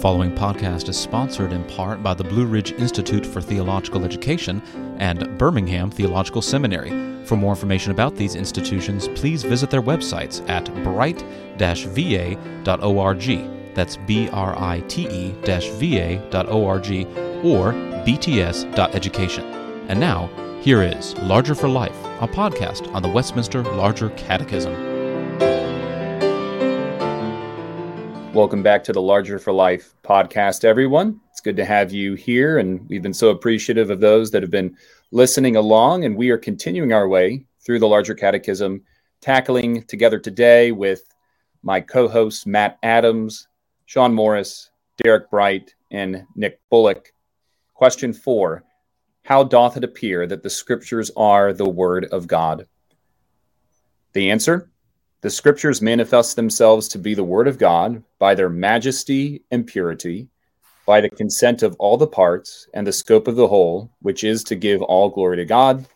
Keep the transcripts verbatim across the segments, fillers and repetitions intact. following podcast is sponsored in part by the Blue Ridge Institute for Theological Education and Birmingham Theological Seminary. For more information about these institutions, please visit their websites at bright dash v a dot org. That's B R I T E dash V A dot org or B T S dot education. And now, here is Larger for Life, a podcast on the Westminster Larger Catechism. Welcome back to the Larger for Life podcast, everyone. It's good to have you here, and we've been so appreciative of those that have been listening along, and we are continuing our way through the Larger Catechism, tackling together today with my co-hosts Matt Adams, Sean Morris, Derek Bright, and Nick Bullock. Question four, how doth it appear that the Scriptures are the Word of God? The answer? The Scriptures manifest themselves to be the Word of God by their majesty and purity, by the consent of all the parts and the scope of the whole, which is to give all glory to God,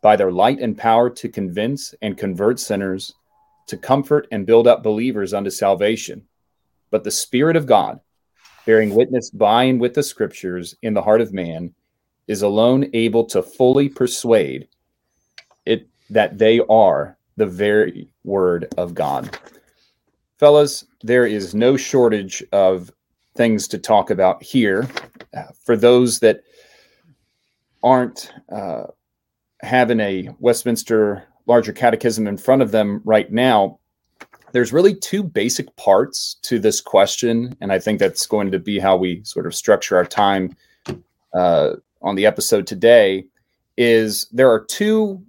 by their light and power to convince and convert sinners, to comfort and build up believers unto salvation. But the Spirit of God, bearing witness by and with the Scriptures in the heart of man, is alone able to fully persuade it that they are the very Word of God. Fellas, there is no shortage of things to talk about here. Uh, for those that aren't uh, having a Westminster Larger Catechism in front of them right now, there's really two basic parts to this question, and I think that's going to be how we sort of structure our time uh, on the episode today, is there are two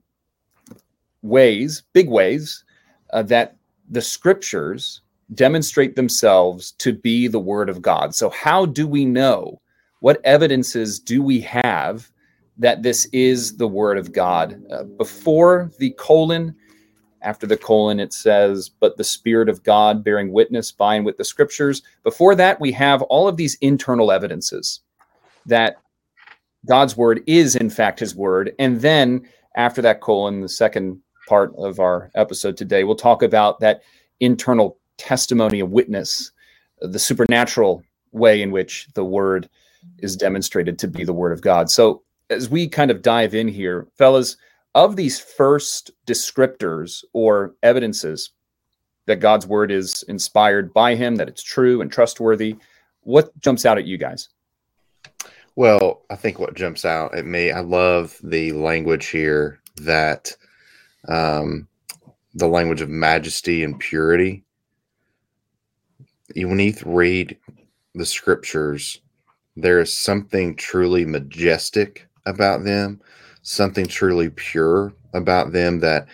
ways, big ways, uh, that the Scriptures demonstrate themselves to be the Word of God. So how do we know? What evidences do we have that this is the Word of God? Uh, before the colon, after the colon, it says, but the Spirit of God bearing witness by and with the Scriptures. Before that, we have all of these internal evidences that God's Word is, in fact, His Word. And then after that colon, the second part of our episode today, we'll talk about that internal testimony of witness, the supernatural way in which the Word is demonstrated to be the Word of God. So as we kind of dive in here, fellas, of these first descriptors or evidences that God's Word is inspired by Him, that it's true and trustworthy, what jumps out at you guys? Well, I think what jumps out at me, I love the language here that Um, the language of majesty and purity. When you read the Scriptures, there is something truly majestic about them, something truly pure about them, that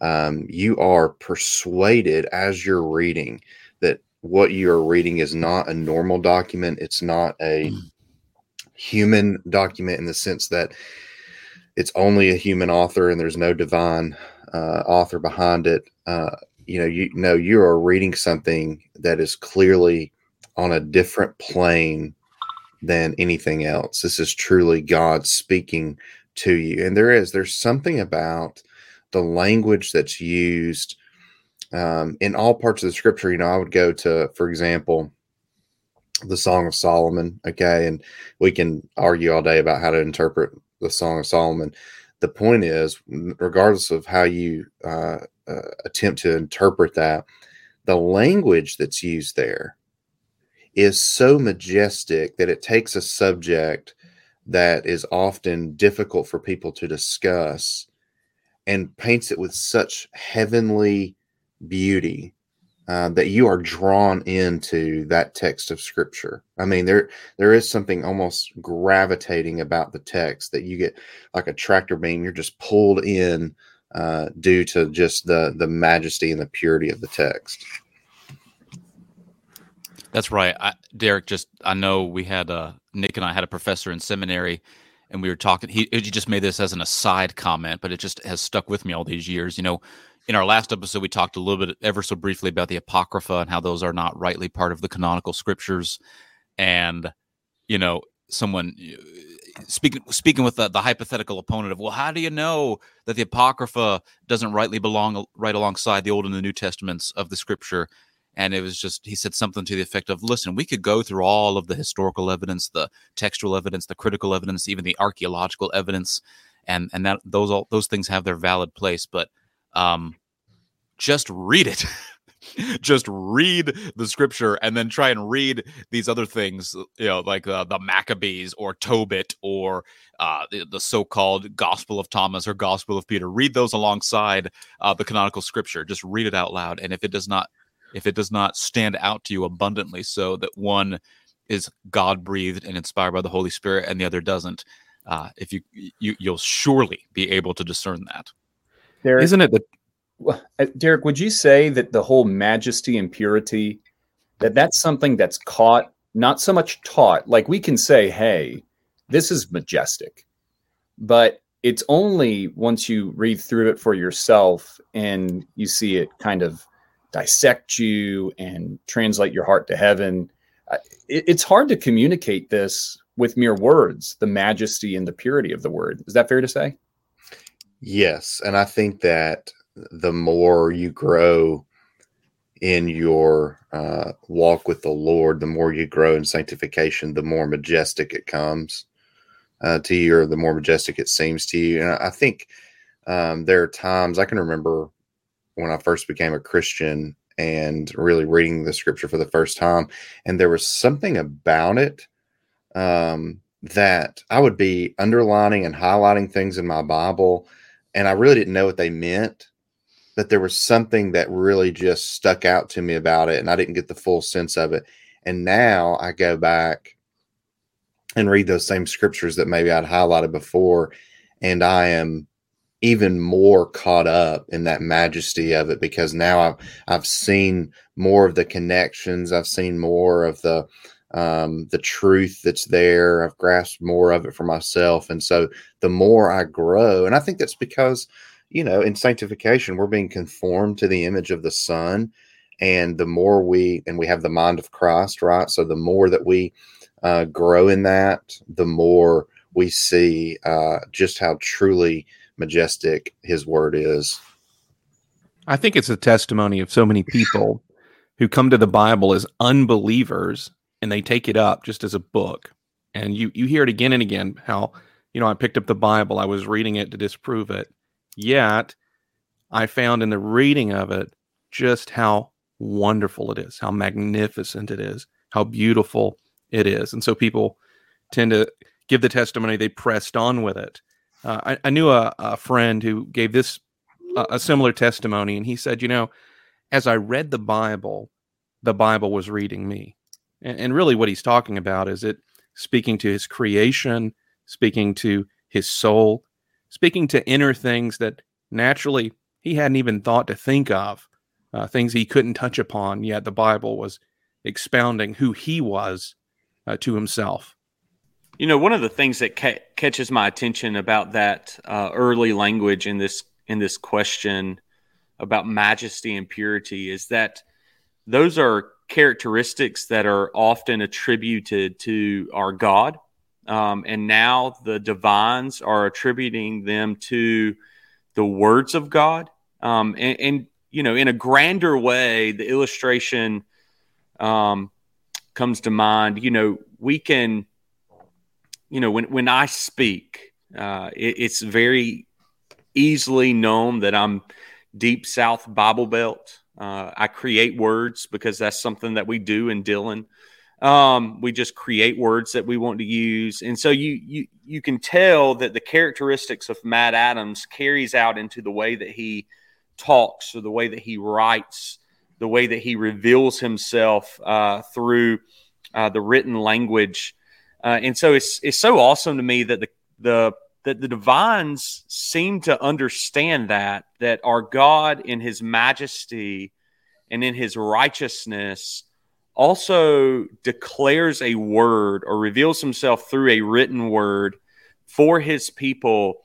um, you are persuaded as you're reading that what you are reading is not a normal document. It's not a human document in the sense that it's only a human author and there's no divine Uh, author behind it. Uh, you know, you know, you are reading something that is clearly on a different plane than anything else. This is truly God speaking to you. And there is, there's something about the language that's used um, in all parts of the Scripture. You know, I would go to, for example, the Song of Solomon. Okay. And we can argue all day about how to interpret the Song of Solomon. The point is, regardless of how you uh, uh, attempt to interpret that, the language that's used there is so majestic that it takes a subject that is often difficult for people to discuss and paints it with such heavenly beauty uh, that you are drawn into that text of Scripture. I mean, there there is something almost gravitating about the text that you get like a tractor beam. You're just pulled in uh, due to just the the majesty and the purity of the text. That's right, I, Derek. Just I know we had uh, Nick and I had a professor in seminary, and we were talking. He, he just made this as an aside comment, but it just has stuck with me all these years. You know. In our last episode, we talked a little bit, ever so briefly, about the Apocrypha and how those are not rightly part of the canonical Scriptures. And, you know, someone speaking speaking with the, the hypothetical opponent of, well, how do you know that the Apocrypha doesn't rightly belong right alongside the Old and the New Testaments of the Scripture? And it was just, he said something to the effect of, listen, we could go through all of the historical evidence, the textual evidence, the critical evidence, even the archaeological evidence, and and that those all those things have their valid place, but um, just read it. Just read the scripture and then try and read these other things, you know, like uh, the Maccabees or Tobit or uh, the, the so-called Gospel of Thomas or Gospel of Peter. Read those alongside uh, the canonical scripture. Just read it out loud. And if it does not, if it does not stand out to you abundantly so that one is God-breathed and inspired by the Holy Spirit and the other doesn't, uh, if you, you you'll surely be able to discern that. There isn't it the Well, Derek, would you say that the whole majesty and purity, that that's something that's caught, not so much taught? Like we can say, hey, this is majestic, but it's only once you read through it for yourself and you see it kind of dissect you and translate your heart to heaven. It, it's hard to communicate this with mere words, the majesty and the purity of the word. Is that fair to say? Yes. And I think that the more you grow in your uh, walk with the Lord, the more you grow in sanctification, the more majestic it comes uh, to you, or the more majestic it seems to you. And I think um, there are times I can remember when I first became a Christian and really reading the scripture for the first time. And there was something about it um, that I would be underlining and highlighting things in my Bible. And I really didn't know what they meant. But there was something that really just stuck out to me about it, and I didn't get the full sense of it. And now I go back and read those same scriptures that maybe I'd highlighted before, and I am even more caught up in that majesty of it, because now I've I've seen more of the connections, I've seen more of the um, the truth that's there, I've grasped more of it for myself. And so the more I grow, and I think that's because, you know, in sanctification, we're being conformed to the image of the Son. And the more we, and we have the mind of Christ, right? So the more that we uh, grow in that, the more we see uh, just how truly majestic His Word is. I think it's a testimony of so many people who come to the Bible as unbelievers, and they take it up just as a book. And you, you hear it again and again, how, you know, I picked up the Bible, I was reading it to disprove it. Yet, I found in the reading of it just how wonderful it is, how magnificent it is, how beautiful it is. And so people tend to give the testimony, they pressed on with it. Uh, I, I knew a, a friend who gave this uh, a similar testimony, and he said, you know, as I read the Bible, the Bible was reading me. And, and really what he's talking about is it speaking to his creation, speaking to his soul, speaking to inner things that naturally he hadn't even thought to think of, uh, things he couldn't touch upon, yet the Bible was expounding who he was uh, to himself. You know, one of the things that ca- catches my attention about that uh, early language in this in this question about majesty and purity is that those are characteristics that are often attributed to our God. Um, and now the divines are attributing them to the words of God. Um, and, and, you know, in a grander way, the illustration um, comes to mind. You know, we can, you know, when, when I speak, uh, it, it's very easily known that I'm Deep South Bible Belt. Uh, I create words because that's something that we do in Dillon. Um, we just create words that we want to use. And so you, you, you can tell that the characteristics of Matt Adams carries out into the way that he talks, or the way that he writes, the way that he reveals himself, uh, through, uh, the written language. Uh, and so it's, it's so awesome to me that the, the, that the divines seem to understand that, that our God in His majesty and in His righteousness also declares a word or reveals Himself through a written word for His people,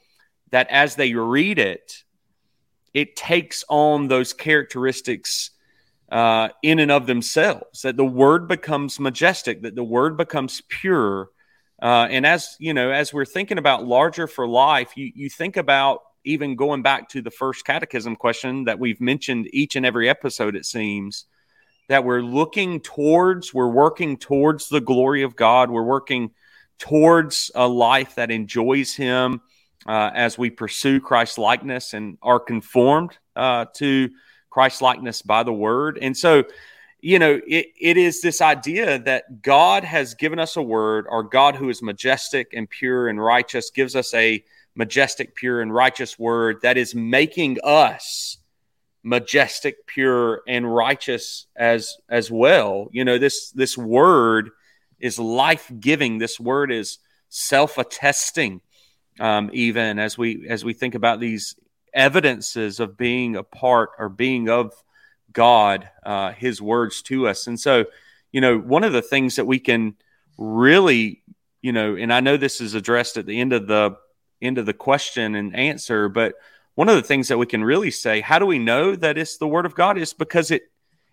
that as they read it, it takes on those characteristics uh, in and of themselves, that the word becomes majestic, that the word becomes pure. Uh, and as, you know, as we're thinking about Larger for Life, you, you think about even going back to the first catechism question that we've mentioned each and every episode, it seems, that we're looking towards, we're working towards the glory of God. We're working towards a life that enjoys Him uh, as we pursue Christ's likeness and are conformed uh, to Christ's likeness by the Word. And so, you know, it, it is this idea that God has given us a Word, our God who is majestic and pure and righteous gives us a majestic, pure, and righteous Word that is making us majestic, pure, and righteous as as well. You know, this this Word is life-giving. This Word is self-attesting, um, even as we as we think about these evidences of being a part or being of God, uh, His words to us. And so, you know, one of the things that we can really, you know, and I know this is addressed at the end of the end of the question and answer, but one of the things that we can really say, how do we know that it's the Word of God? Is because it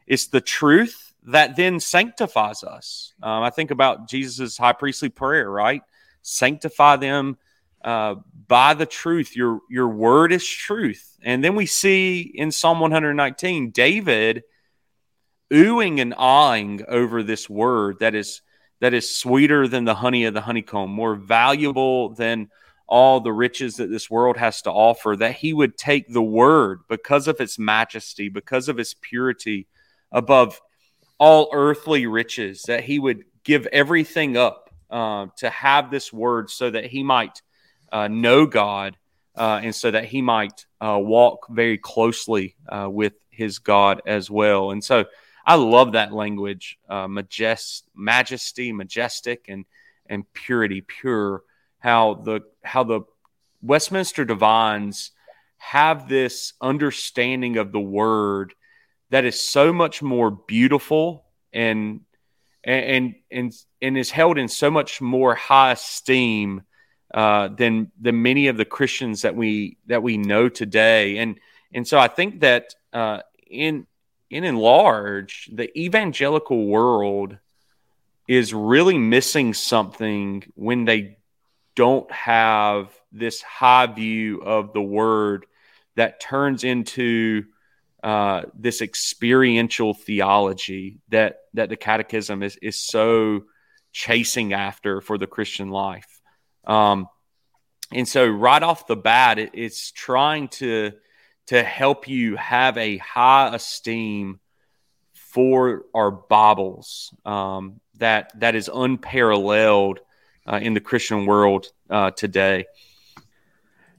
it's the truth that then sanctifies us. Um, I think about Jesus's high priestly prayer, right? Sanctify them uh, by the truth. Your your word is truth. And then we see in Psalm one nineteen, David oohing and aahing over this word that is that is sweeter than the honey of the honeycomb, more valuable than all the riches that this world has to offer, that he would take the word because of its majesty, because of its purity above all earthly riches, that he would give everything up uh, to have this word so that he might uh, know God uh, and so that he might uh, walk very closely uh, with his God as well. And so I love that language, uh, majest, majesty, majestic, and, and purity, pure. How the how the Westminster divines have this understanding of the word that is so much more beautiful and and and and is held in so much more high esteem uh, than than many of the Christians that we that we know today. And and so I think that uh, in in in large, the evangelical world is really missing something when they don't have this high view of the word that turns into uh, this experiential theology that that the Catechism is is so chasing after for the Christian life. Um, and so right off the bat, it, it's trying to to help you have a high esteem for our Bibles um, that that is unparalleled Uh, in the Christian world uh, today.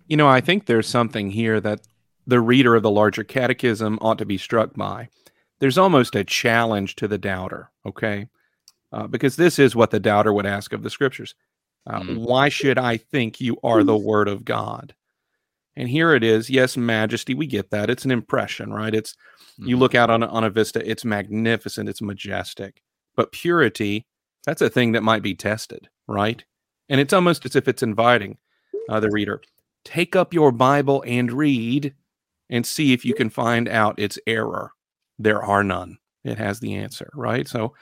You know, I think there's something here that the reader of the Larger Catechism ought to be struck by. There's almost a challenge to the doubter, okay? Uh, because this is what the doubter would ask of the Scriptures. Uh, mm-hmm. Why should I think you are the Word of God? And here it is. Yes, majesty, we get that. It's an impression, right? It's mm-hmm. You look out on, on a vista, it's magnificent, it's majestic. But purity, that's a thing that might be tested, right? And it's almost as if it's inviting uh, the reader. Take up your Bible and read and see if you can find out its error. There are none. It has the answer, right? So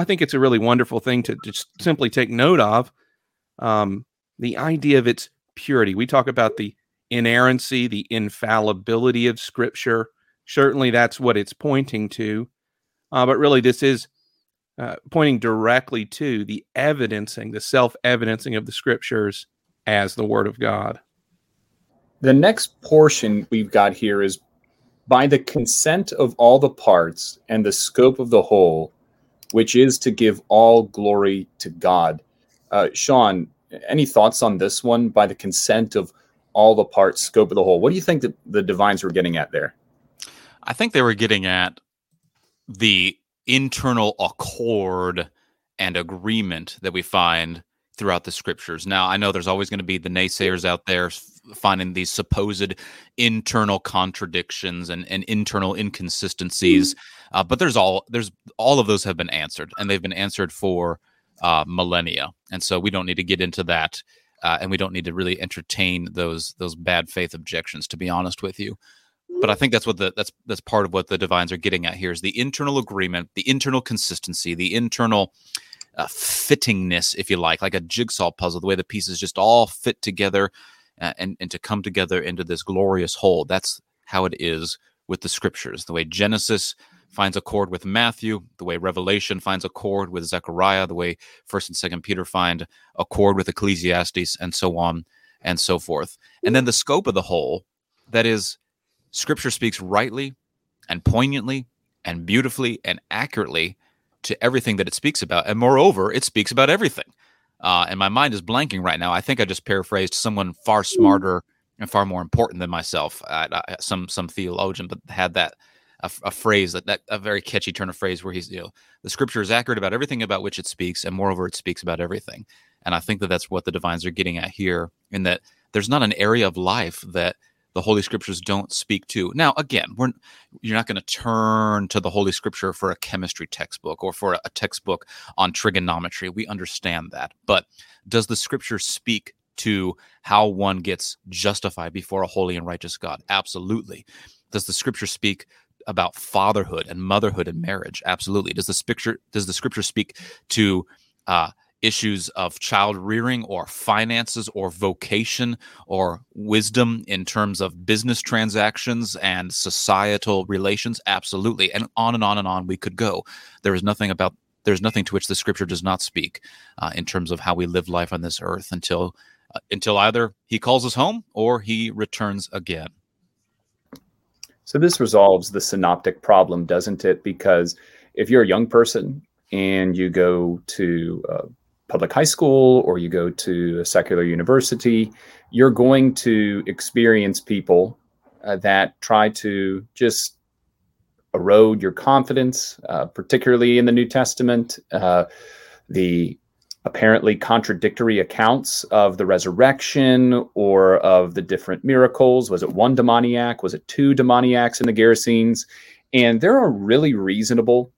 I think it's a really wonderful thing to just simply take note of, um, the idea of its purity. We talk about the inerrancy, the infallibility of Scripture. Certainly that's what it's pointing to. Uh, but really this is Uh, pointing directly to the evidencing, the self-evidencing of the Scriptures as the Word of God. The next portion we've got here is, by the consent of all the parts and the scope of the whole, which is to give all glory to God. Uh, Sean, any thoughts on this one? By the consent of all the parts, scope of the whole. What do you think that the divines were getting at there? I think they were getting at the internal accord and agreement that we find throughout the Scriptures. Now, I know there's always going to be the naysayers out there finding these supposed internal contradictions and, and internal inconsistencies, uh, but there's all there's all of those have been answered, and they've been answered for uh, millennia. And so we don't need to get into that, uh, and we don't need to really entertain those those bad faith objections, to be honest with you. But I think that's what the that's that's part of what the divines are getting at here is the internal agreement, the internal consistency, the internal uh, fittingness, if you like, like a jigsaw puzzle, the way the pieces just all fit together uh, and, and to come together into this glorious whole. That's how it is with the Scriptures. The way Genesis finds a chord with Matthew, the way Revelation finds a chord with Zechariah, the way First and Second Peter find a chord with Ecclesiastes, and so on and so forth. And then the scope of the whole, that is, Scripture speaks rightly and poignantly and beautifully and accurately to everything that it speaks about. And moreover, it speaks about everything. Uh, and my mind is blanking right now. I think I just paraphrased someone far smarter and far more important than myself, I, I, some some theologian, but had that a, a phrase, that, that a very catchy turn of phrase where he's, you know, the Scripture is accurate about everything about which it speaks, and moreover, it speaks about everything. And I think that that's what the divines are getting at here, in that there's not an area of life that the Holy Scriptures don't speak to. Now, again, we're you're not going to turn to the Holy Scripture for a chemistry textbook or for a textbook on trigonometry. We understand that. But does the Scripture speak to how one gets justified before a holy and righteous God? Absolutely. Does the Scripture speak about fatherhood and motherhood and marriage? Absolutely. Does the Scripture does the Scripture speak to uh, issues of child rearing or finances or vocation or wisdom in terms of business transactions and societal relations? Absolutely. And on and on and on we could go. There is nothing about, there's nothing to which the Scripture does not speak uh, in terms of how we live life on this earth until, uh, until either he calls us home or he returns again. So this resolves the synoptic problem, doesn't it? Because if you're a young person and you go to uh, public high school or you go to a secular university, you're going to experience people uh, that try to just erode your confidence, uh, particularly in the New Testament. Uh, the apparently contradictory accounts of the resurrection or of the different miracles. Was it one demoniac? Was it two demoniacs in the Gerasenes? And there are really reasonable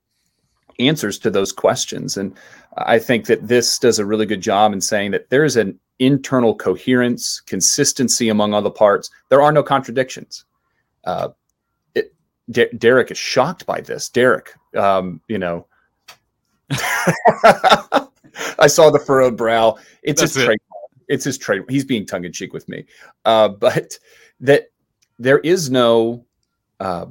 answers to those questions. And I think that this does a really good job in saying that there is an internal coherence, consistency among all the parts. There are no contradictions. Uh, it, De- Derek is shocked by this. Derek, um, you know, I saw the furrowed brow. It's That's his trademark. It. It's his trademark. He's being tongue in cheek with me. Uh, but that there is no uh,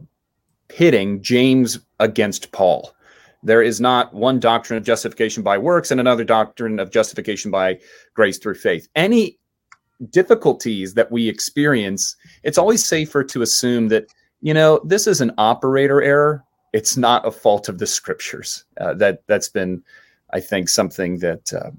pitting James against Paul. There is not one doctrine of justification by works and another doctrine of justification by grace through faith. Any difficulties that we experience, it's always safer to assume that, you know, this is an operator error. It's not a fault of the Scriptures. Uh, that, that's been, I think, something that uh,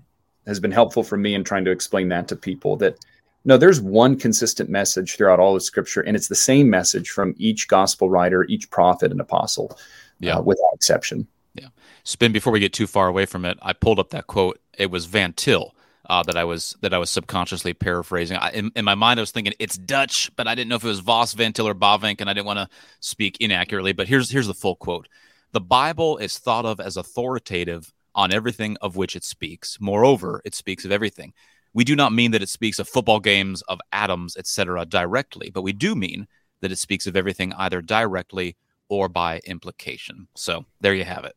has been helpful for me in trying to explain that to people, that no, there's one consistent message throughout all of Scripture, and it's the same message from each gospel writer, each prophet and apostle, yeah. uh, without exception. Yeah. Spin, before we get too far away from it, I pulled up that quote. It was Van Til uh, that I was that I was subconsciously paraphrasing. I, in, in my mind, I was thinking it's Dutch, but I didn't know if it was Vos, Van Til, or Bavinck, and I didn't want to speak inaccurately. But here's here's the full quote. The Bible is thought of as authoritative on everything of which it speaks. Moreover, it speaks of everything. We do not mean that it speaks of football games, of atoms, et cetera directly, but we do mean that it speaks of everything either directly or by implication. So there you have it.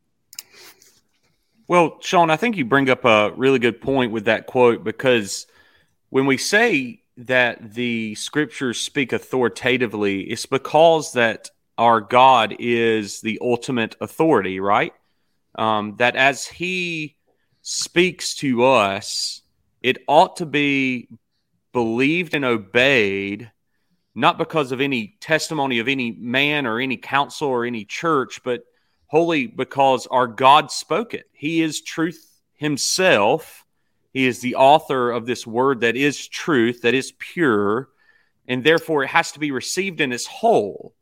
Well, Sean, I think you bring up a really good point with that quote, because when we say that the Scriptures speak authoritatively, it's because that our God is the ultimate authority, right? Um, that as he speaks to us, it ought to be believed and obeyed, not because of any testimony of any man or any council or any church, but wholly because our God spoke it. He is truth himself. He is the author of this word that is truth, that is pure, and therefore it has to be received in its whole.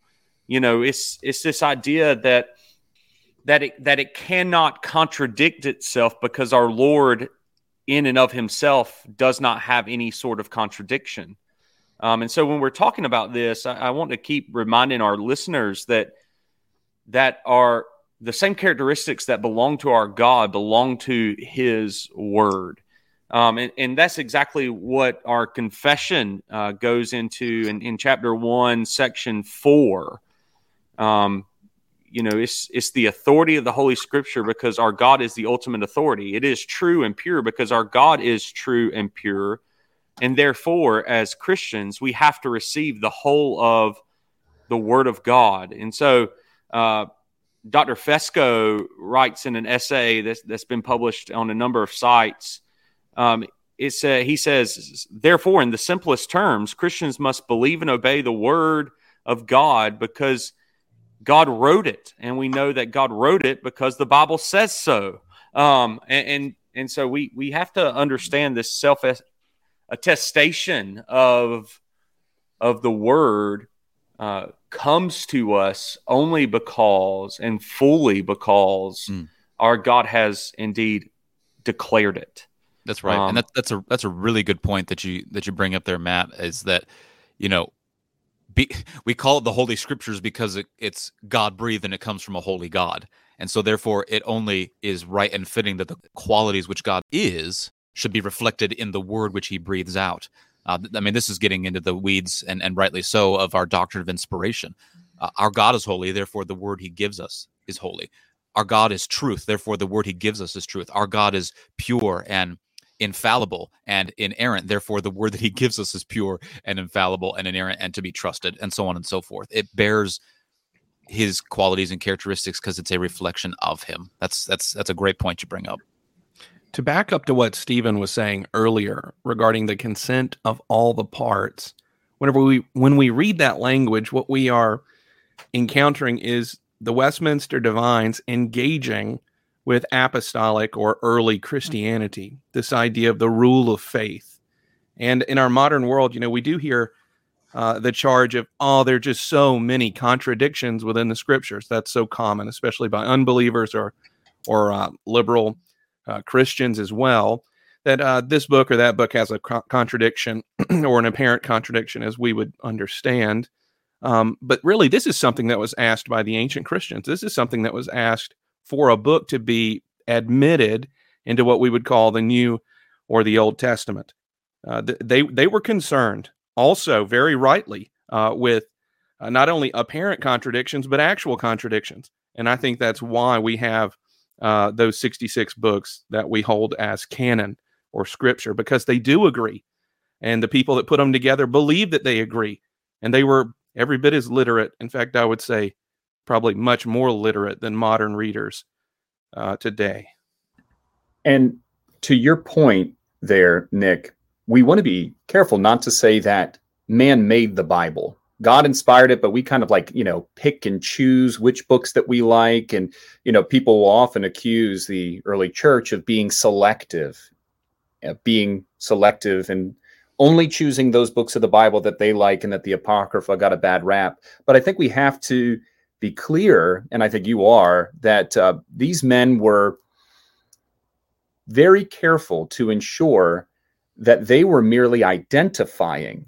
You know, it's it's this idea that that it that it cannot contradict itself, because our Lord in and of himself does not have any sort of contradiction. Um, and so when we're talking about this, I, I want to keep reminding our listeners that that our the same characteristics that belong to our God belong to his word. Um, and, and that's exactly what our confession uh, goes into in, in chapter one, section four. Um, you know, it's, it's the authority of the Holy Scripture because our God is the ultimate authority. It is true and pure because our God is true and pure. And therefore, as Christians, we have to receive the whole of the word of God. And so, uh, Doctor Fesco writes in an essay that's, that's been published on a number of sites. Um, it's, uh, he says, therefore, in the simplest terms, Christians must believe and obey the word of God because God wrote it. And we know that God wrote it because the Bible says so. Um, and, and and so we, we have to understand this self-attestation of, of the word uh, comes to us only because and fully because mm. our God has indeed declared it. That's right. Um, and that, that's a that's a really good point that you that you bring up there, Matt, is that, you know, be, we call it the Holy Scriptures because it, it's God-breathed and it comes from a holy God. And so, therefore, it only is right and fitting that the qualities which God is should be reflected in the word which he breathes out. Uh, I mean, this is getting into the weeds, and, and rightly so, of our doctrine of inspiration. Uh, our God is holy, therefore the word he gives us is holy. Our God is truth, therefore the word he gives us is truth. Our God is pure and infallible and inerrant, therefore the word that he gives us is pure and infallible and inerrant and to be trusted, and so on and so forth. It bears his qualities and characteristics because it's a reflection of him. That's that's that's a great point you bring up. To back up to what Stephen was saying earlier regarding the consent of all the parts, whenever we when we read that language, what we are encountering is the Westminster divines engaging with apostolic or early Christianity, this idea of the rule of faith. And in our modern world, you know, we do hear uh, the charge of, oh, there are just so many contradictions within the scriptures. That's so common, especially by unbelievers or, or uh, liberal Uh, Christians as well, that uh, this book or that book has a co- contradiction or an apparent contradiction as we would understand. Um, but really, this is something that was asked by the ancient Christians. This is something that was asked for a book to be admitted into what we would call the New or the Old Testament. Uh, th- they, they were concerned also very rightly uh, with uh, not only apparent contradictions, but actual contradictions. And I think that's why we have Uh, those sixty-six books that we hold as canon or scripture, because they do agree. And the people that put them together believe that they agree. And they were every bit as literate. In fact, I would say probably much more literate than modern readers uh, today. And to your point there, Nick, we want to be careful not to say that man made the Bible. God inspired it, but we kind of like, you know, pick and choose which books that we like. And, you know, people will often accuse the early church of being selective, of being selective and only choosing those books of the Bible that they like and that the Apocrypha got a bad rap. But I think we have to be clear, and I think you are, that uh, these men were very careful to ensure that they were merely identifying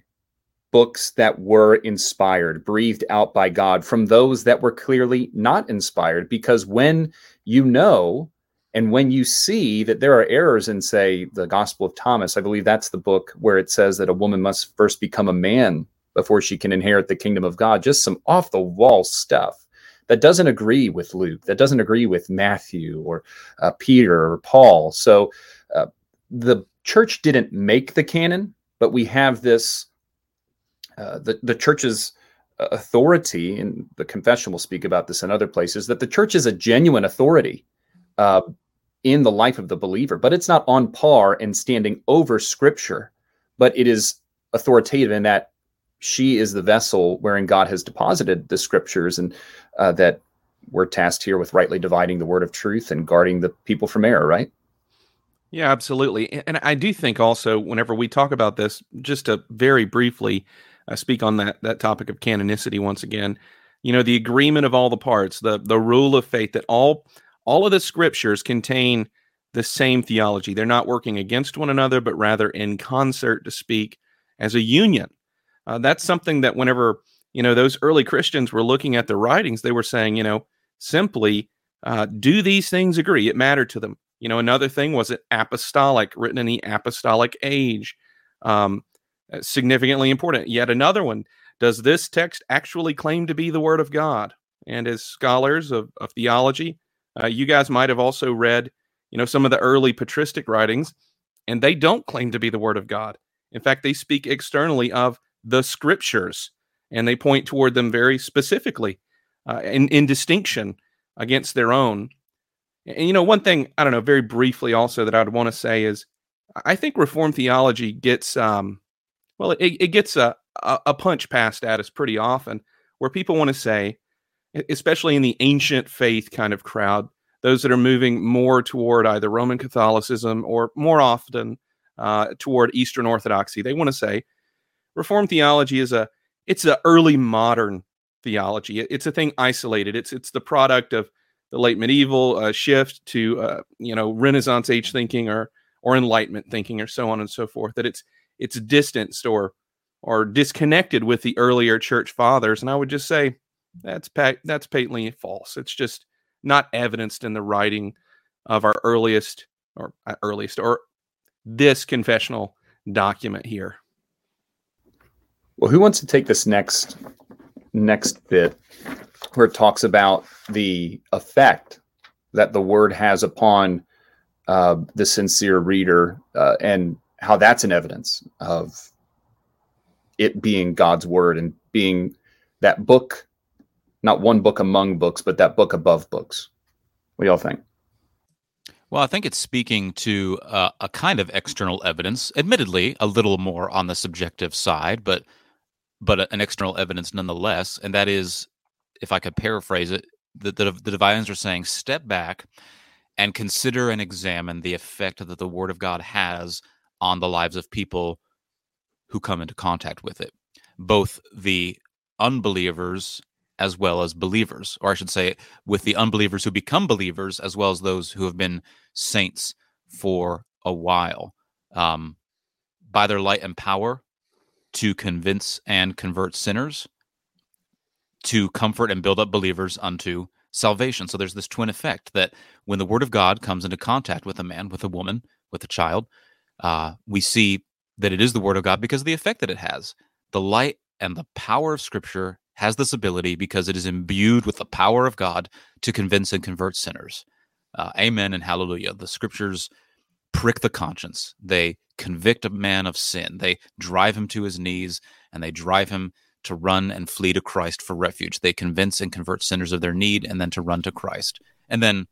books that were inspired, breathed out by God, from those that were clearly not inspired. Because when you know, and when you see that there are errors in, say, the Gospel of Thomas, I believe that's the book where it says that a woman must first become a man before she can inherit the kingdom of God, just some off the wall stuff that doesn't agree with Luke, that doesn't agree with Matthew or uh, Peter or Paul. So uh, the church didn't make the canon, but we have this Uh, the, the church's authority, and the confession will speak about this in other places, that the church is a genuine authority uh, in the life of the believer, but it's not on par and standing over Scripture, but it is authoritative in that she is the vessel wherein God has deposited the Scriptures, and uh, that we're tasked here with rightly dividing the word of truth and guarding the people from error, right? Yeah, absolutely. And I do think also, whenever we talk about this, just to very briefly uh, speak on that that topic of canonicity once again, you know, the agreement of all the parts, the the rule of faith, that all all of the scriptures contain the same theology. They're not working against one another, but rather in concert to speak as a union. Uh, that's something that whenever, you know, those early Christians were looking at the writings, they were saying, you know, simply, uh, do these things agree? It mattered to them. You know, another thing was it apostolic, written in the apostolic age, um, significantly important. Yet another one, does this text actually claim to be the word of God? And as scholars of, of theology, uh, you guys might have also read, you know, some of the early patristic writings, and they don't claim to be the word of God. In fact, they speak externally of the scriptures, and they point toward them very specifically uh, in, in distinction against their own. And, you know, one thing, I don't know, very briefly also that I'd want to say is I think Reformed theology gets, um, well, it, it gets a, a punch passed at us pretty often where people want to say, especially in the ancient faith kind of crowd, those that are moving more toward either Roman Catholicism or more often uh, toward Eastern Orthodoxy, they want to say Reformed theology is a, it's an early modern theology. It's a thing isolated. It's it's the product of the late medieval uh, shift to uh, you know Renaissance age thinking or or Enlightenment thinking or so on and so forth. That it's it's distanced or or disconnected with the earlier church fathers. And I would just say that's pat- that's patently false. It's just not evidenced in the writing of our earliest or uh, earliest or this confessional document here. Well, who wants to take this next next bit where it talks about the effect that the word has upon uh, the sincere reader uh, and how that's an evidence of it being God's word and being that book, not one book among books, but that book above books. What do y'all think? Well, I think it's speaking to uh, a kind of external evidence, admittedly a little more on the subjective side, but but an external evidence nonetheless. And that is, if I could paraphrase it, the, the, the divines are saying, step back and consider and examine the effect that the Word of God has on the lives of people who come into contact with it, both the unbelievers as well as believers, or I should say with the unbelievers who become believers, as well as those who have been saints for a while, um, by their light and power, to convince and convert sinners, to comfort and build up believers unto salvation. So there's this twin effect that when the Word of God comes into contact with a man, with a woman, with a child, uh, we see that it is the Word of God because of the effect that it has. The light and the power of Scripture has this ability because it is imbued with the power of God to convince and convert sinners. Uh, amen and hallelujah. The Scriptures prick the conscience. They convict a man of sin. They drive him to his knees, and they drive him to run and flee to Christ for refuge. They convince and convert sinners of their need and then to run to Christ. And then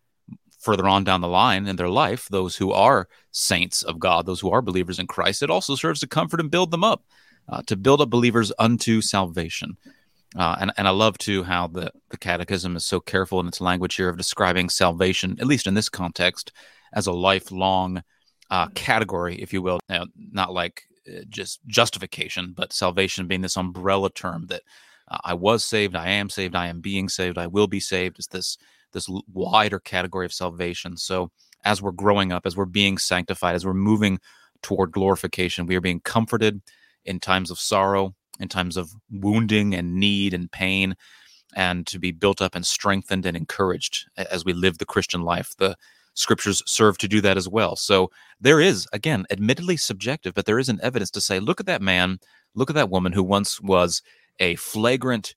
further on down the line in their life, those who are saints of God, those who are believers in Christ, it also serves to comfort and build them up, uh, to build up believers unto salvation. Uh, and, and I love, too, how the, the Catechism is so careful in its language here of describing salvation, at least in this context, as a lifelong uh, category, if you will. Now, not like uh, just justification, but salvation being this umbrella term that uh, I was saved, I am saved, I am being saved, I will be saved. It's this, this wider category of salvation. So as we're growing up, as we're being sanctified, as we're moving toward glorification, we are being comforted in times of sorrow, in times of wounding and need and pain, and to be built up and strengthened and encouraged as we live the Christian life. The Scriptures serve to do that as well. So there is, again, admittedly subjective, but there is an evidence to say, look at that man, look at that woman who once was a flagrant,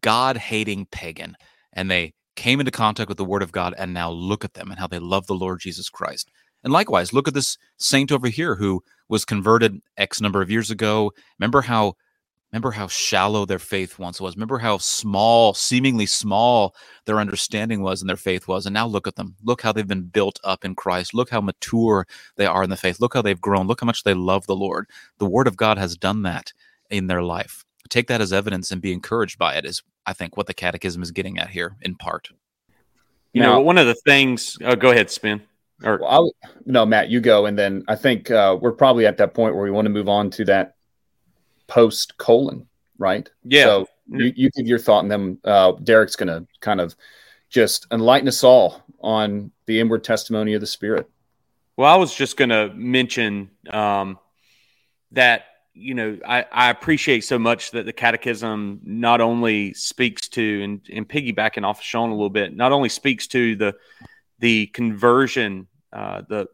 God-hating pagan, and they came into contact with the Word of God, and now look at them and how they love the Lord Jesus Christ. And likewise, look at this saint over here who was converted X number of years ago. Remember how Remember how shallow their faith once was. Remember how small, seemingly small, their understanding was and their faith was. And now look at them. Look how they've been built up in Christ. Look how mature they are in the faith. Look how they've grown. Look how much they love the Lord. The Word of God has done that in their life. Take that as evidence and be encouraged by it is, I think, what the Catechism is getting at here in part. You now, know, one of the things... Oh, go ahead, Spin. Or, well, no, Matt, you go. And then I think uh, we're probably at that point where we want to move on to that post colon, right? Yeah. So you, you give your thought, and then uh, Derek's going to kind of just enlighten us all on the inward testimony of the Spirit. Well, I was just going to mention um, that, you know, I, I appreciate so much that the Catechism not only speaks to, and, and piggybacking off of Sean a little bit, not only speaks to the the conversion, uh, the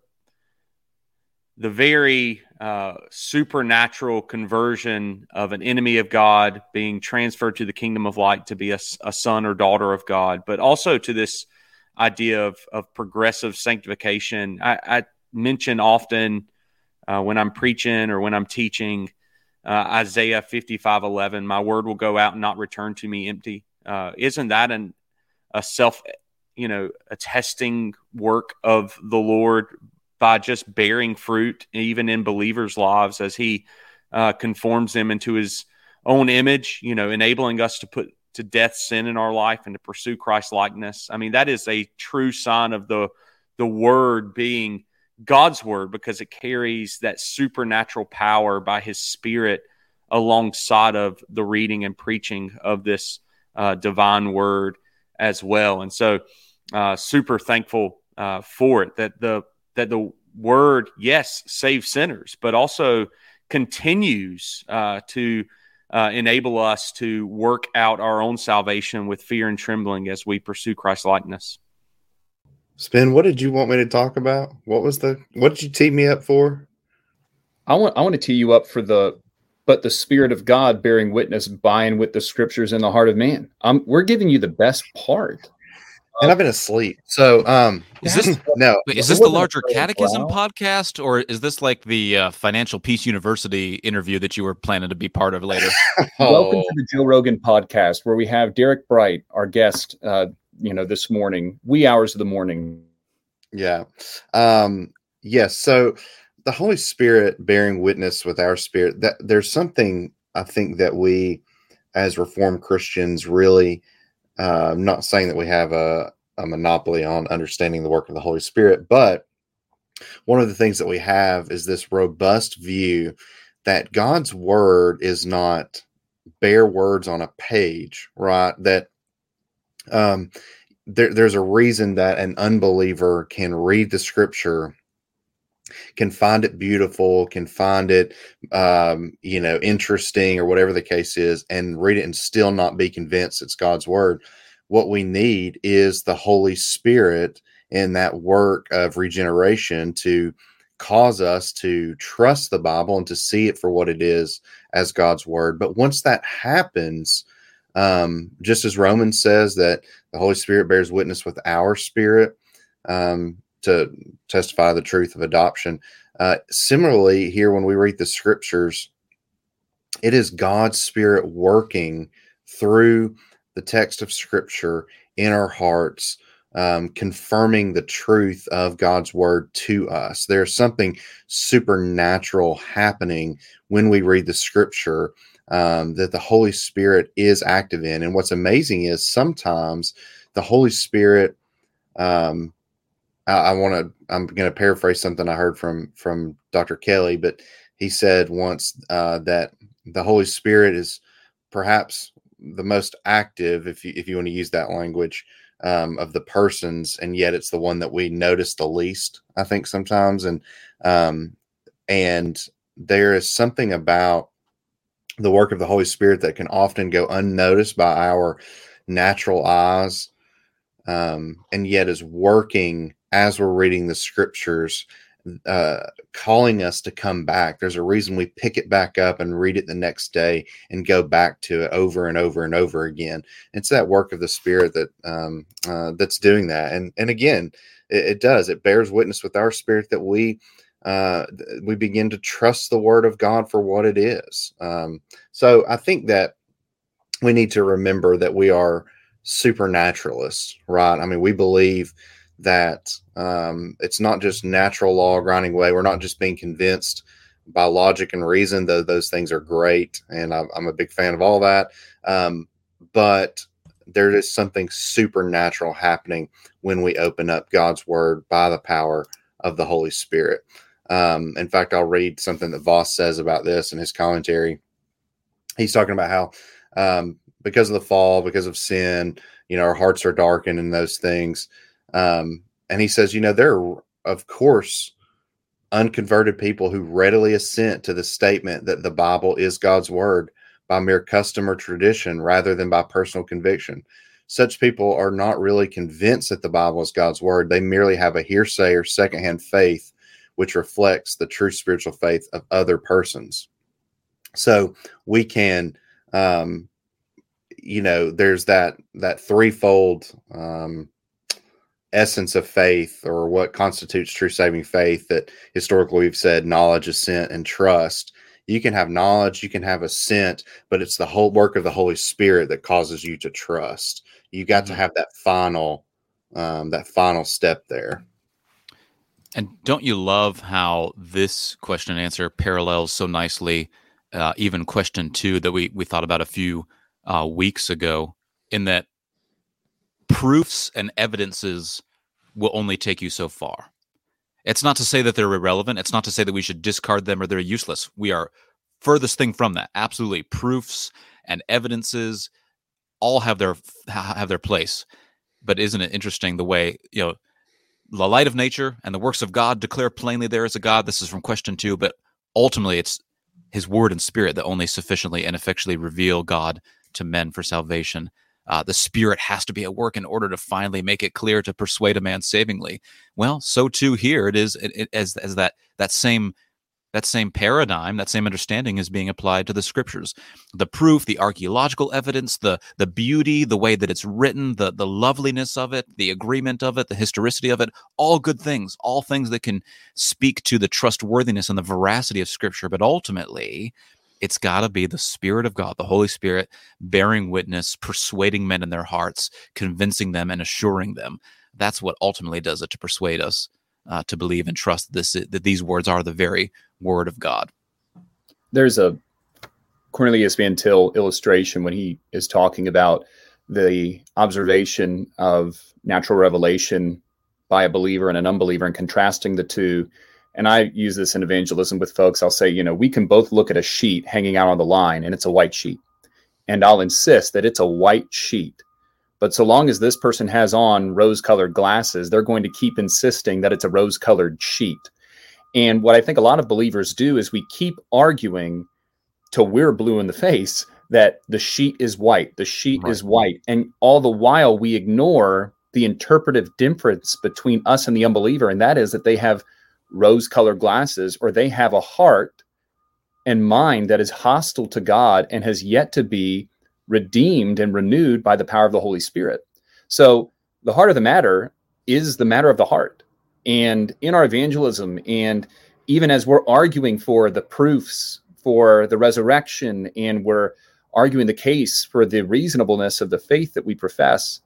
the very uh, supernatural conversion of an enemy of God being transferred to the kingdom of light to be a, a son or daughter of God, but also to this idea of, of progressive sanctification. I, I mention often uh, when I'm preaching or when I'm teaching uh, Isaiah fifty-five eleven, my word will go out and not return to me empty. Uh, isn't that an, a self you know, attesting work of the Lord by just bearing fruit, even in believers' lives, as he uh, conforms them into his own image, you know, enabling us to put to death sin in our life and to pursue Christ likeness. I mean, that is a true sign of the the word being God's word, because it carries that supernatural power by his Spirit alongside of the reading and preaching of this uh, divine word as well. And so uh, super thankful uh, for it, that the that the word, yes, saves sinners, but also continues uh, to uh, enable us to work out our own salvation with fear and trembling as we pursue Christ likeness. Spin, what did you want me to talk about? What was the, what did you tee me up for? I want, I want to tee you up for the, but the Spirit of God bearing witness by and with the scriptures in the heart of man. Um, we're giving you the best part. And I've been asleep. So, um, is this no? Wait, is this the Larger Catechism podcast, or is this like the uh, Financial Peace University interview that you were planning to be part of later? Oh. Welcome to the Joe Rogan podcast, where we have Derek Bright, our guest. Uh, you know, this morning, wee hours of the morning. Yeah. Um, yes. So, the Holy Spirit bearing witness with our spirit. That there's something I think that we, as Reformed Christians, really. Uh, I'm not saying that we have a, a monopoly on understanding the work of the Holy Spirit, but one of the things that we have is this robust view that God's word is not bare words on a page, right? That um, there, there's a reason that an unbeliever can read the scripture, can find it beautiful, can find it, um, you know, interesting or whatever the case is, and read it and still not be convinced it's God's word. What we need is the Holy Spirit and that work of regeneration to cause us to trust the Bible and to see it for what it is as God's word. But once that happens, um, just as Romans says that the Holy Spirit bears witness with our spirit, um, to testify the truth of adoption. Uh, similarly, here, when we read the scriptures, it is God's Spirit working through the text of scripture in our hearts, um, confirming the truth of God's word to us. There's something supernatural happening when we read the scripture um, that the Holy Spirit is active in. And what's amazing is sometimes the Holy Spirit, um, I want to, I'm going to paraphrase something I heard from, from Doctor Kelly, but he said once uh, that the Holy Spirit is perhaps the most active, if you, if you want to use that language, um, of the persons. And yet it's the one that we notice the least, I think, sometimes. And, um, and there is something about the work of the Holy Spirit that can often go unnoticed by our natural eyes. Um, and yet is working as we're reading the scriptures, uh, calling us to come back. There's a reason we pick it back up and read it the next day and go back to it over and over and over again. It's that work of the Spirit that um, uh, that's doing that. And and again, it, it does. It bears witness with our spirit that we uh, we begin to trust the Word of God for what it is. Um, so I think that we need to remember that we are supernaturalists, right? I mean, we believe that um, it's not just natural law grinding away. We're not just being convinced by logic and reason, though those things are great. And I'm, I'm a big fan of all that. Um, but there is something supernatural happening when we open up God's word by the power of the Holy Spirit. Um, in fact, I'll read something that Vos says about this in his commentary. He's talking about how um, because of the fall, because of sin, you know, our hearts are darkened and those things. Um, and he says, you know, there are, of course, unconverted people who readily assent to the statement that the Bible is God's word by mere custom or tradition rather than by personal conviction. Such people are not really convinced that the Bible is God's word. They merely have a hearsay or secondhand faith, which reflects the true spiritual faith of other persons. So we can, um, you know, there's that, that threefold, um, essence of faith, or what constitutes true saving faith, that historically we've said knowledge, assent, and trust. You can have knowledge, you can have assent, but it's the whole work of the Holy Spirit that causes you to trust. You got to have that final um, that final step there. And don't you love how this question and answer parallels so nicely, uh, even question two that we, we thought about a few uh, weeks ago, in that proofs and evidences will only take you so far. It's not to say that they're irrelevant. It's not to say that we should discard them or they're useless. We are furthest thing from that. Absolutely. Proofs and evidences all have their have their place. But isn't it interesting the way, you know, the light of nature and the works of God declare plainly there is a God. This is from question two, but ultimately it's his word and spirit that only sufficiently and effectually reveal God to men for salvation. Uh, the spirit has to be at work in order to finally make it clear, to persuade a man savingly. Well, so too here it is, it, it, as as that that same that same paradigm, that same understanding is being applied to the scriptures. The proof, the archaeological evidence, the the beauty, the way that it's written, the the loveliness of it, the agreement of it, the historicity of it, all good things, all things that can speak to the trustworthiness and the veracity of scripture. But ultimately, it's got to be the Spirit of God, the Holy Spirit, bearing witness, persuading men in their hearts, convincing them and assuring them. That's what ultimately does it to persuade us uh, to believe and trust this, that these words are the very Word of God. There's a Cornelius Van Til illustration when he is talking about the observation of natural revelation by a believer and an unbeliever and contrasting the two. And I use this in evangelism with folks. I'll say, you know, we can both look at a sheet hanging out on the line and it's a white sheet. And I'll insist that it's a white sheet. But so long as this person has on rose-colored glasses, they're going to keep insisting that it's a rose-colored sheet. And what I think a lot of believers do is we keep arguing till we're blue in the face that the sheet is white, the sheet right. is white. And all the while we ignore the interpretive difference between us and the unbeliever. And that is that they have rose-colored glasses, or they have a heart and mind that is hostile to God and has yet to be redeemed and renewed by the power of the Holy Spirit. So the heart of the matter is the matter of the heart. And in our evangelism, and even as we're arguing for the proofs for the resurrection, and we're arguing the case for the reasonableness of the faith that we profess,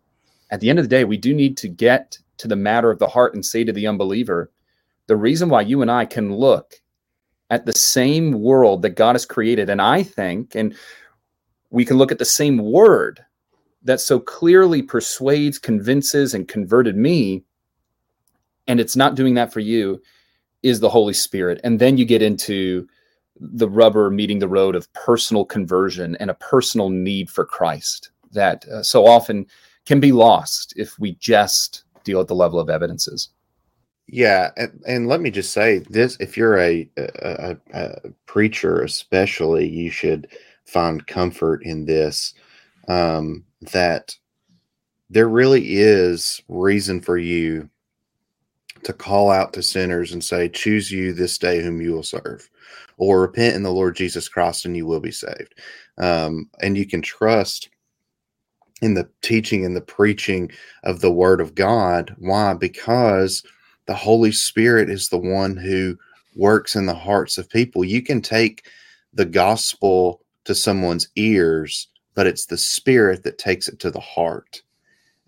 at the end of the day, we do need to get to the matter of the heart and say to the unbeliever, the reason why you and I can look at the same world that God has created, and I think, and we can look at the same word that so clearly persuades, convinces, and converted me, and it's not doing that for you, is the Holy Spirit. And then you get into the rubber meeting the road of personal conversion and a personal need for Christ that uh, so often can be lost if we just deal at the level of evidences. Yeah, and, and let me just say this: if you're a, a, a preacher, especially, you should find comfort in this, um, that there really is reason for you to call out to sinners and say, "Choose you this day whom you will serve," or "Repent in the Lord Jesus Christ and you will be saved." Um, and you can trust in the teaching and the preaching of the Word of God. Why? Because the Holy Spirit is the one who works in the hearts of people. You can take the gospel to someone's ears, but it's the Spirit that takes it to the heart.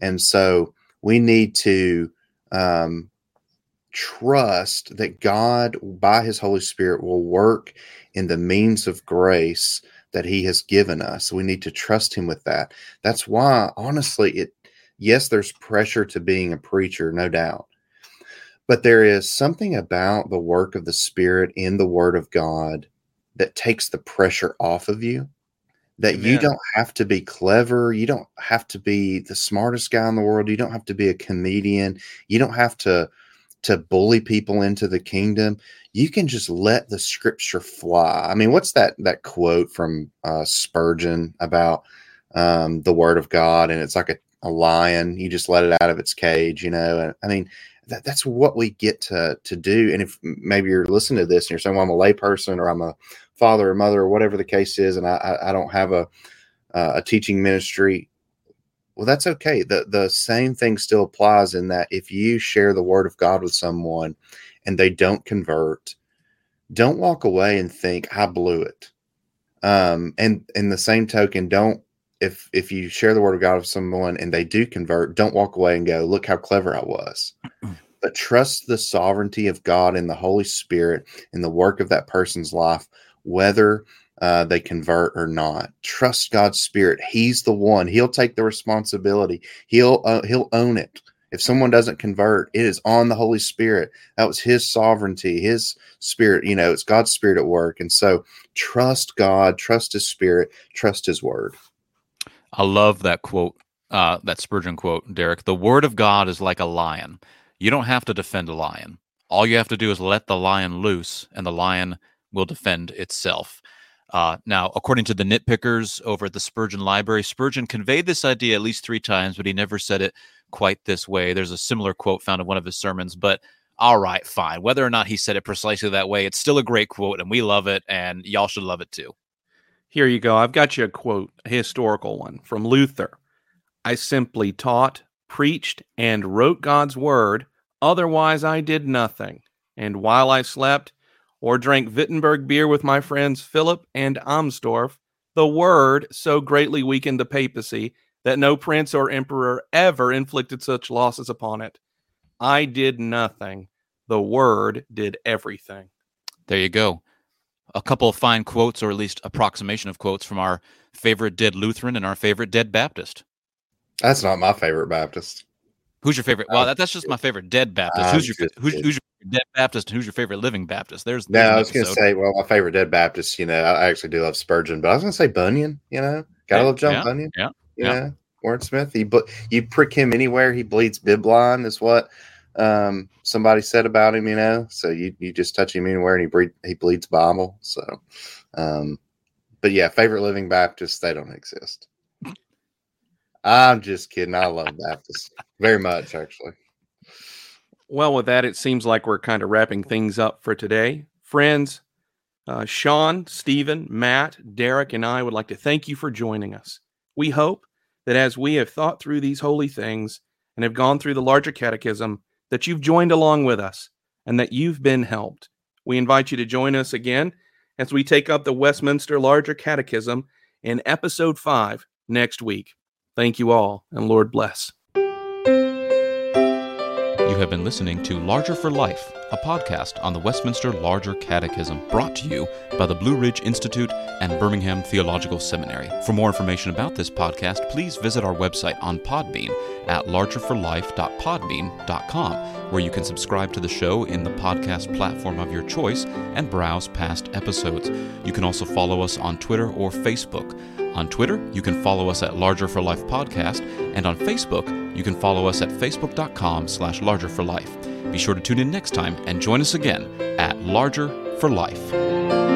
And so we need to um, trust that God, by his Holy Spirit, will work in the means of grace that he has given us. We need to trust him with that. That's why, honestly, it yes, there's pressure to being a preacher, no doubt. But there is something about the work of the Spirit in the Word of God that takes the pressure off of you, that Amen. You don't have to be clever. You don't have to be the smartest guy in the world. You don't have to be a comedian. You don't have to, to bully people into the kingdom. You can just let the scripture fly. I mean, what's that, that quote from uh, Spurgeon about um, the Word of God? And it's like a, a lion. You just let it out of its cage, you know? And I mean, That, that's what we get to to do. And if maybe you're listening to this and you're saying, well, I'm a lay person, or I'm a father or mother, or whatever the case is, and I, I, I don't have a uh, a teaching ministry, well, that's okay. The, the same thing still applies in that if you share the Word of God with someone and they don't convert, don't walk away and think, I blew it. Um, and in the same token, don't if if you share the word of God with someone and they do convert, don't walk away and go, look how clever I was. But trust the sovereignty of God and the Holy Spirit in the work of that person's life, whether uh, they convert or not. Trust God's Spirit. He's the one. He'll take the responsibility. He'll uh, he'll own it. If someone doesn't convert, it is on the Holy Spirit. That was His sovereignty, His Spirit. You know, it's God's Spirit at work. And so trust God, trust His Spirit, trust His Word. I love that quote, uh, that Spurgeon quote, Derek. The Word of God is like a lion. You don't have to defend a lion. All you have to do is let the lion loose, and the lion will defend itself. Uh, now, according to the nitpickers over at the Spurgeon Library, Spurgeon conveyed this idea at least three times, but he never said it quite this way. There's a similar quote found in one of his sermons, but all right, fine. Whether or not he said it precisely that way, it's still a great quote, and we love it, and y'all should love it too. Here you go. I've got you a quote, a historical one from Luther. I simply taught, preached, and wrote God's word. Otherwise, I did nothing. And while I slept or drank Wittenberg beer with my friends Philip and Amsdorf, the word so greatly weakened the papacy that no prince or emperor ever inflicted such losses upon it. I did nothing. The word did everything. There you go. A couple of fine quotes, or at least approximation of quotes, from our favorite dead Lutheran and our favorite dead Baptist. That's not my favorite Baptist. Who's your favorite? Well, that, that's just my favorite dead Baptist. Who's your, who's, who's your dead Baptist and who's your favorite living Baptist? There's, there's no, I was going to say, well, my favorite dead Baptist, you know, I actually do love Spurgeon, but I was going to say Bunyan, you know, gotta yeah, love John yeah, Bunyan. Yeah, yeah. yeah. Warren Smith, he, you prick him anywhere, he bleeds bibline is what um, somebody said about him, you know, so you, you just touch him anywhere and he, breed, he bleeds Bible. So, um, but yeah, favorite living Baptist, they don't exist. I'm just kidding. I love Baptists very much, actually. Well, with that, it seems like we're kind of wrapping things up for today. Friends, uh, Sean, Stephen, Matt, Derek, and I would like to thank you for joining us. We hope that as we have thought through these holy things and have gone through the Larger Catechism, that you've joined along with us and that you've been helped. We invite you to join us again as we take up the Westminster Larger Catechism in Episode five next week. Thank you all, and Lord bless. You have been listening to Larger for Life, a podcast on the Westminster Larger Catechism, brought to you by the Blue Ridge Institute and Birmingham Theological Seminary. For more information about this podcast, please visit our website on Podbean at larger for life dot podbean dot com, where you can subscribe to the show in the podcast platform of your choice and browse past episodes. You can also follow us on Twitter or Facebook. On Twitter, you can follow us at Larger for Life Podcast, and on Facebook, you can follow us at facebook.com slash Larger for Life. Be sure to tune in next time and join us again at Larger for Life.